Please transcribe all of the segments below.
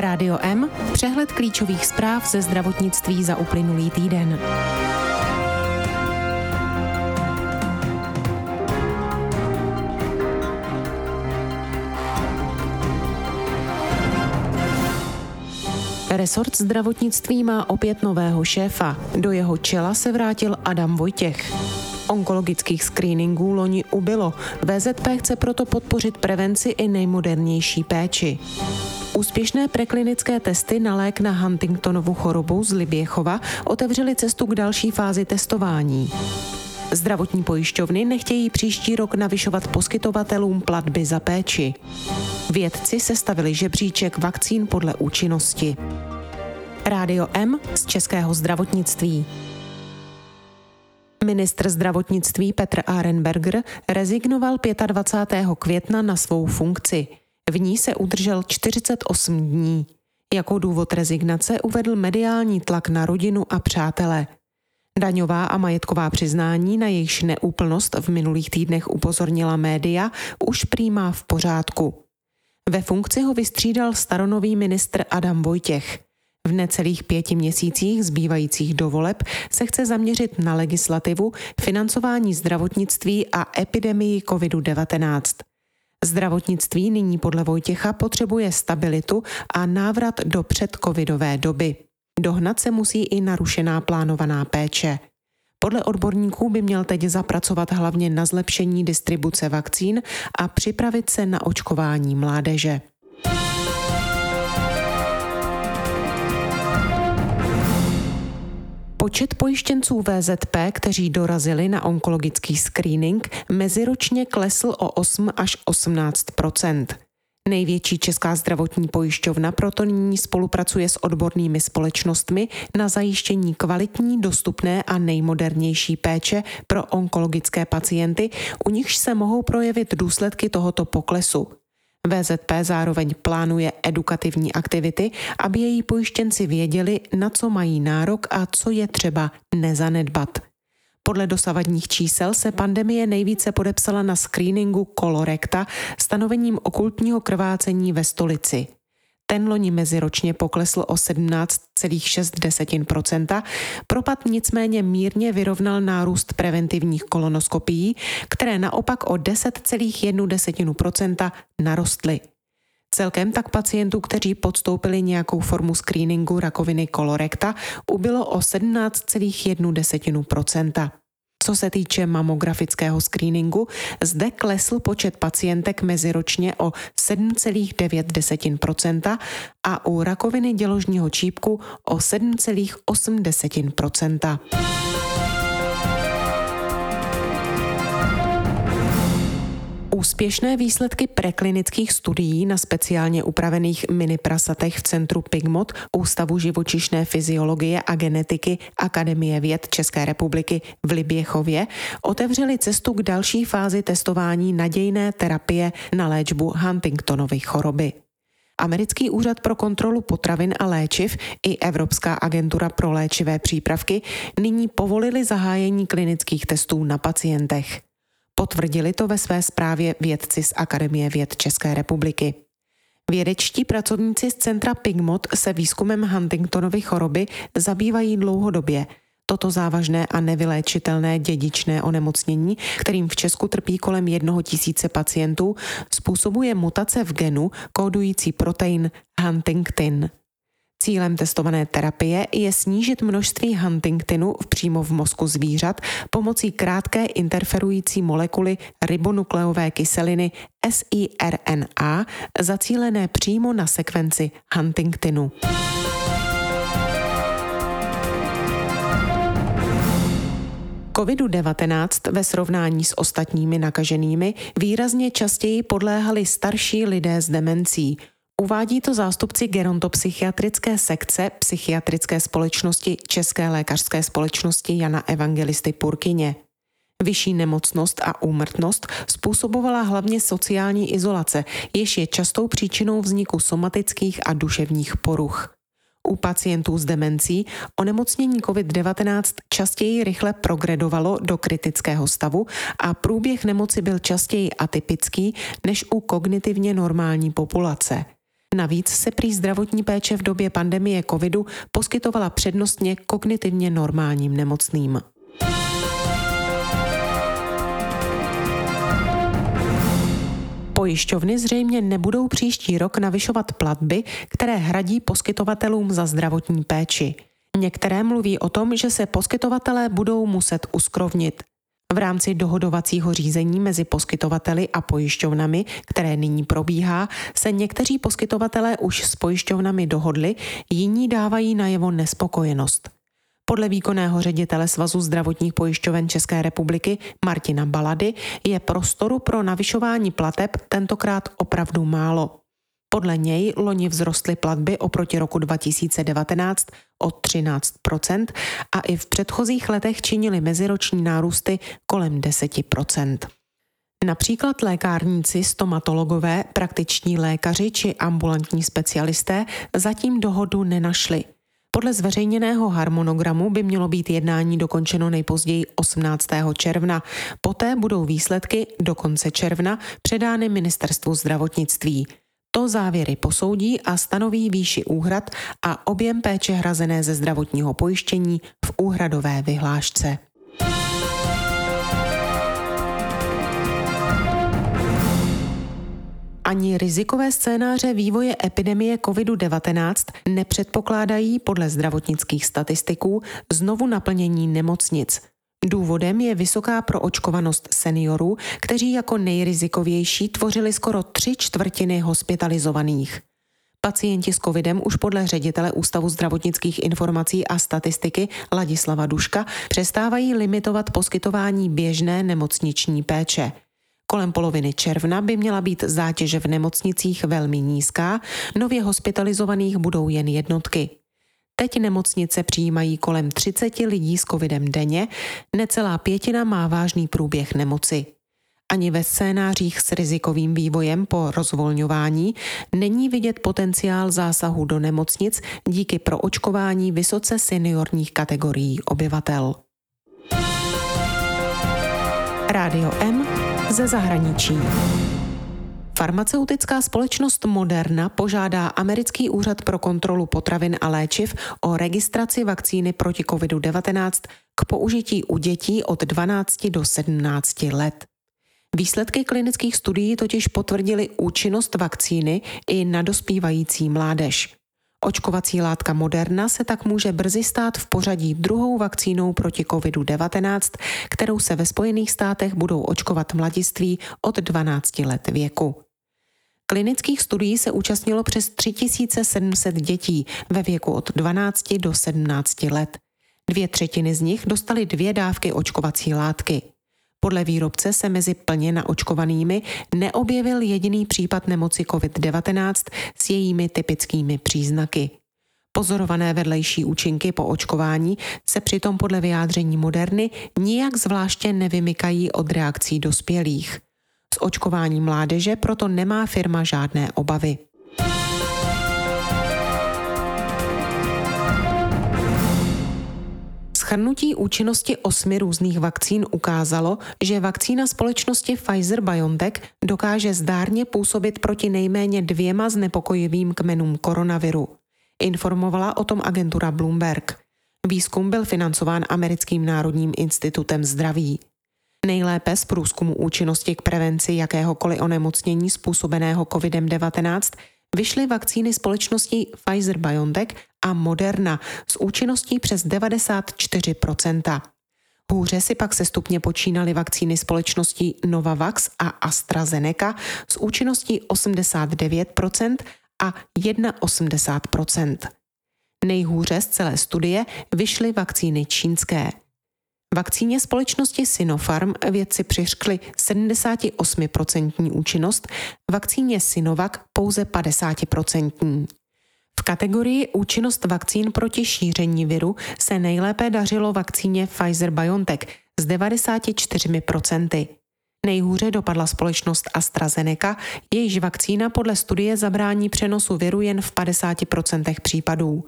Rádio M, přehled klíčových zpráv ze zdravotnictví za uplynulý týden. Resort zdravotnictví má opět nového šéfa. Do jeho čela se vrátil Adam Vojtěch. Onkologických screeningů loni ubylo. VZP chce proto podpořit prevenci i nejmodernější péči. Úspěšné preklinické testy na lék na Huntingtonovu chorobu z Liběchova otevřely cestu k další fázi testování. Zdravotní pojišťovny nechtějí příští rok navyšovat poskytovatelům platby za péči. Vědci sestavili žebříček vakcín podle účinnosti. Rádio M z českého zdravotnictví. Ministr zdravotnictví Petr Arenberger rezignoval 25. května na svou funkci. V ní se udržel 48 dní. Jako důvod rezignace uvedl mediální tlak na rodinu a přátele. Daňová a majetková přiznání, na jejichž neúplnost v minulých týdnech upozornila média, už prý má v pořádku. Ve funkci ho vystřídal staronový ministr Adam Vojtěch. V necelých 5 měsících zbývajících do voleb se chce zaměřit na legislativu, financování zdravotnictví a epidemii COVID-19. Zdravotnictví nyní podle Vojtěcha potřebuje stabilitu a návrat do předcovidové doby. Dohnat se musí i narušená plánovaná péče. Podle odborníků by měl teď zapracovat hlavně na zlepšení distribuce vakcín a připravit se na očkování mládeže. Počet pojištěnců VZP, kteří dorazili na onkologický screening, meziročně klesl o 8 až 18%. Největší česká zdravotní pojišťovna proto nyní spolupracuje s odbornými společnostmi na zajištění kvalitní, dostupné a nejmodernější péče pro onkologické pacienty, u nichž se mohou projevit důsledky tohoto poklesu. VZP zároveň plánuje edukativní aktivity, aby její pojištěnci věděli, na co mají nárok a co je třeba nezanedbat. Podle dosavadních čísel se pandemie nejvíce podepsala na screeningu kolorekta stanovením okultního krvácení ve stolici. Ten loni meziročně poklesl o 17,6%, propad nicméně mírně vyrovnal nárůst preventivních kolonoskopií, které naopak o 10,1% narostly. Celkem tak pacientů, kteří podstoupili nějakou formu screeningu rakoviny kolorekta, ubylo o 17,1%. Co se týče mamografického screeningu, zde klesl počet pacientek meziročně o 7,9% a u rakoviny děložního čípku o 7,8%. Úspěšné výsledky preklinických studií na speciálně upravených miniprasatech v centru PIGMO, Ústavu živočišné fyziologie a genetiky Akademie věd České republiky v Liběchově otevřely cestu k další fázi testování nadějné terapie na léčbu Huntingtonovy choroby. Americký úřad pro kontrolu potravin a léčiv i Evropská agentura pro léčivé přípravky nyní povolili zahájení klinických testů na pacientech. Potvrdili to ve své zprávě vědci z Akademie věd České republiky. Vědečtí pracovníci z centra PIGMO se výzkumem Huntingtonovy choroby zabývají dlouhodobě. Toto závažné a nevyléčitelné dědičné onemocnění, kterým v Česku trpí kolem 1 000 pacientů, způsobuje mutace v genu kódující protein Huntingtin. Cílem testované terapie je snížit množství Huntingtinu přímo v mozku zvířat pomocí krátké interferující molekuly ribonukleové kyseliny siRNA zacílené přímo na sekvenci Huntingtinu. COVID-19 ve srovnání s ostatními nakaženými výrazně častěji podléhali starší lidé s demencí. Uvádí to zástupci gerontopsychiatrické sekce Psychiatrické společnosti České lékařské společnosti Jana Evangelisty Purkyně. Vyšší nemocnost a úmrtnost způsobovala hlavně sociální izolace, jež je častou příčinou vzniku somatických a duševních poruch. U pacientů s demencí onemocnění COVID-19 častěji rychle progredovalo do kritického stavu a průběh nemoci byl častěji atypický než u kognitivně normální populace. Navíc se prý zdravotní péče v době pandemie covidu poskytovala přednostně kognitivně normálním nemocným. Pojišťovny zřejmě nebudou příští rok navyšovat platby, které hradí poskytovatelům za zdravotní péči. Některé mluví o tom, že se poskytovatelé budou muset uskrovnit. V rámci dohodovacího řízení mezi poskytovateli a pojišťovnami, které nyní probíhá, se někteří poskytovatelé už s pojišťovnami dohodli, jiní dávají najevo nespokojenost. Podle výkonného ředitele Svazu zdravotních pojišťoven České republiky Martina Balady je prostoru pro navyšování plateb tentokrát opravdu málo. Podle něj loni vzrostly platby oproti roku 2019 o 13% a i v předchozích letech činily meziroční nárůsty kolem 10%. Například lékárníci, stomatologové, praktiční lékaři či ambulantní specialisté zatím dohodu nenašli. Podle zveřejněného harmonogramu by mělo být jednání dokončeno nejpozději 18. června. Poté budou výsledky do konce června předány Ministerstvu zdravotnictví. To závěry posoudí a stanoví výši úhrad a objem péče hrazené ze zdravotního pojištění v úhradové vyhlášce. Ani rizikové scénáře vývoje epidemie COVID-19 nepředpokládají podle zdravotnických statistiků znovu naplnění nemocnic. Důvodem je vysoká proočkovanost seniorů, kteří jako nejrizikovější tvořili skoro 3/4 hospitalizovaných. Pacienti s covidem už podle ředitele Ústavu zdravotnických informací a statistiky Ladislava Duška přestávají limitovat poskytování běžné nemocniční péče. Kolem poloviny června by měla být zátěže v nemocnicích velmi nízká, nově hospitalizovaných budou jen jednotky. Teď nemocnice přijímají kolem 30 lidí s covidem denně, necelá pětina má vážný průběh nemoci. Ani ve scénářích s rizikovým vývojem po rozvolňování není vidět potenciál zásahu do nemocnic díky proočkování vysoce seniorních kategorií obyvatel. Rádio M ze zahraničí. Farmaceutická společnost Moderna požádá americký úřad pro kontrolu potravin a léčiv o registraci vakcíny proti COVID-19 k použití u dětí od 12 do 17 let. Výsledky klinických studií totiž potvrdily účinnost vakcíny i na dospívající mládež. Očkovací látka Moderna se tak může brzy stát v pořadí druhou vakcínou proti COVID-19, kterou se ve Spojených státech budou očkovat mladiství od 12 let věku. Klinických studií se účastnilo přes 3700 dětí ve věku od 12 do 17 let. 2/3 z nich dostaly 2 dávky očkovací látky. Podle výrobce se mezi plně naočkovanými neobjevil jediný případ nemoci COVID-19 s jejími typickými příznaky. Pozorované vedlejší účinky po očkování se přitom podle vyjádření Moderny nijak zvláště nevymykají od reakcí dospělých. S očkováním mládeže proto nemá firma žádné obavy. Shrnutí účinnosti 8 různých vakcín ukázalo, že vakcína společnosti Pfizer-BioNTech dokáže zdárně působit proti nejméně 2 znepokojivým kmenům koronaviru. Informovala o tom agentura Bloomberg. Výzkum byl financován Americkým národním institutem zdraví. Nejlépe z průzkumu účinnosti k prevenci jakéhokoliv onemocnění způsobeného COVID-19 vyšly vakcíny společností Pfizer-BioNTech a Moderna s účinností přes 94%. Hůře si pak sestupně počínaly vakcíny společností Novavax a AstraZeneca s účinností 89% a 81%. Nejhůře z celé studie vyšly vakcíny čínské. Vakcíně společnosti Sinopharm vědci přiřkli 78% účinnost, vakcíně Sinovac pouze 50%. V kategorii účinnost vakcín proti šíření viru se nejlépe dařilo vakcíně Pfizer-BioNTech s 94%. Nejhůře dopadla společnost AstraZeneca, jejíž vakcína podle studie zabrání přenosu viru jen v 50% případů.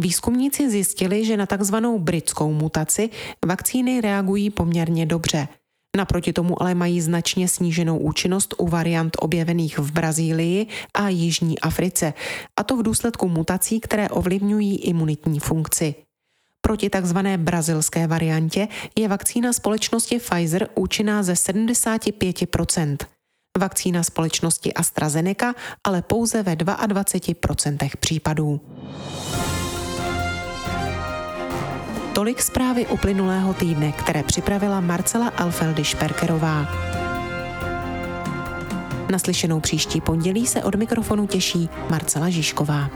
Výzkumníci zjistili, že na tzv. Britskou mutaci vakcíny reagují poměrně dobře. Naproti tomu ale mají značně sníženou účinnost u variant objevených v Brazílii a Jižní Africe, a to v důsledku mutací, které ovlivňují imunitní funkci. Proti takzvané brazilské variantě je vakcína společnosti Pfizer účinná ze 75%, vakcína společnosti AstraZeneca ale pouze ve 22% případů. Tolik zprávy uplynulého týdne, které připravila Marcela Alfeldi-Šperkerová. Naslyšenou příští pondělí se od mikrofonu těší Marcela Jišková.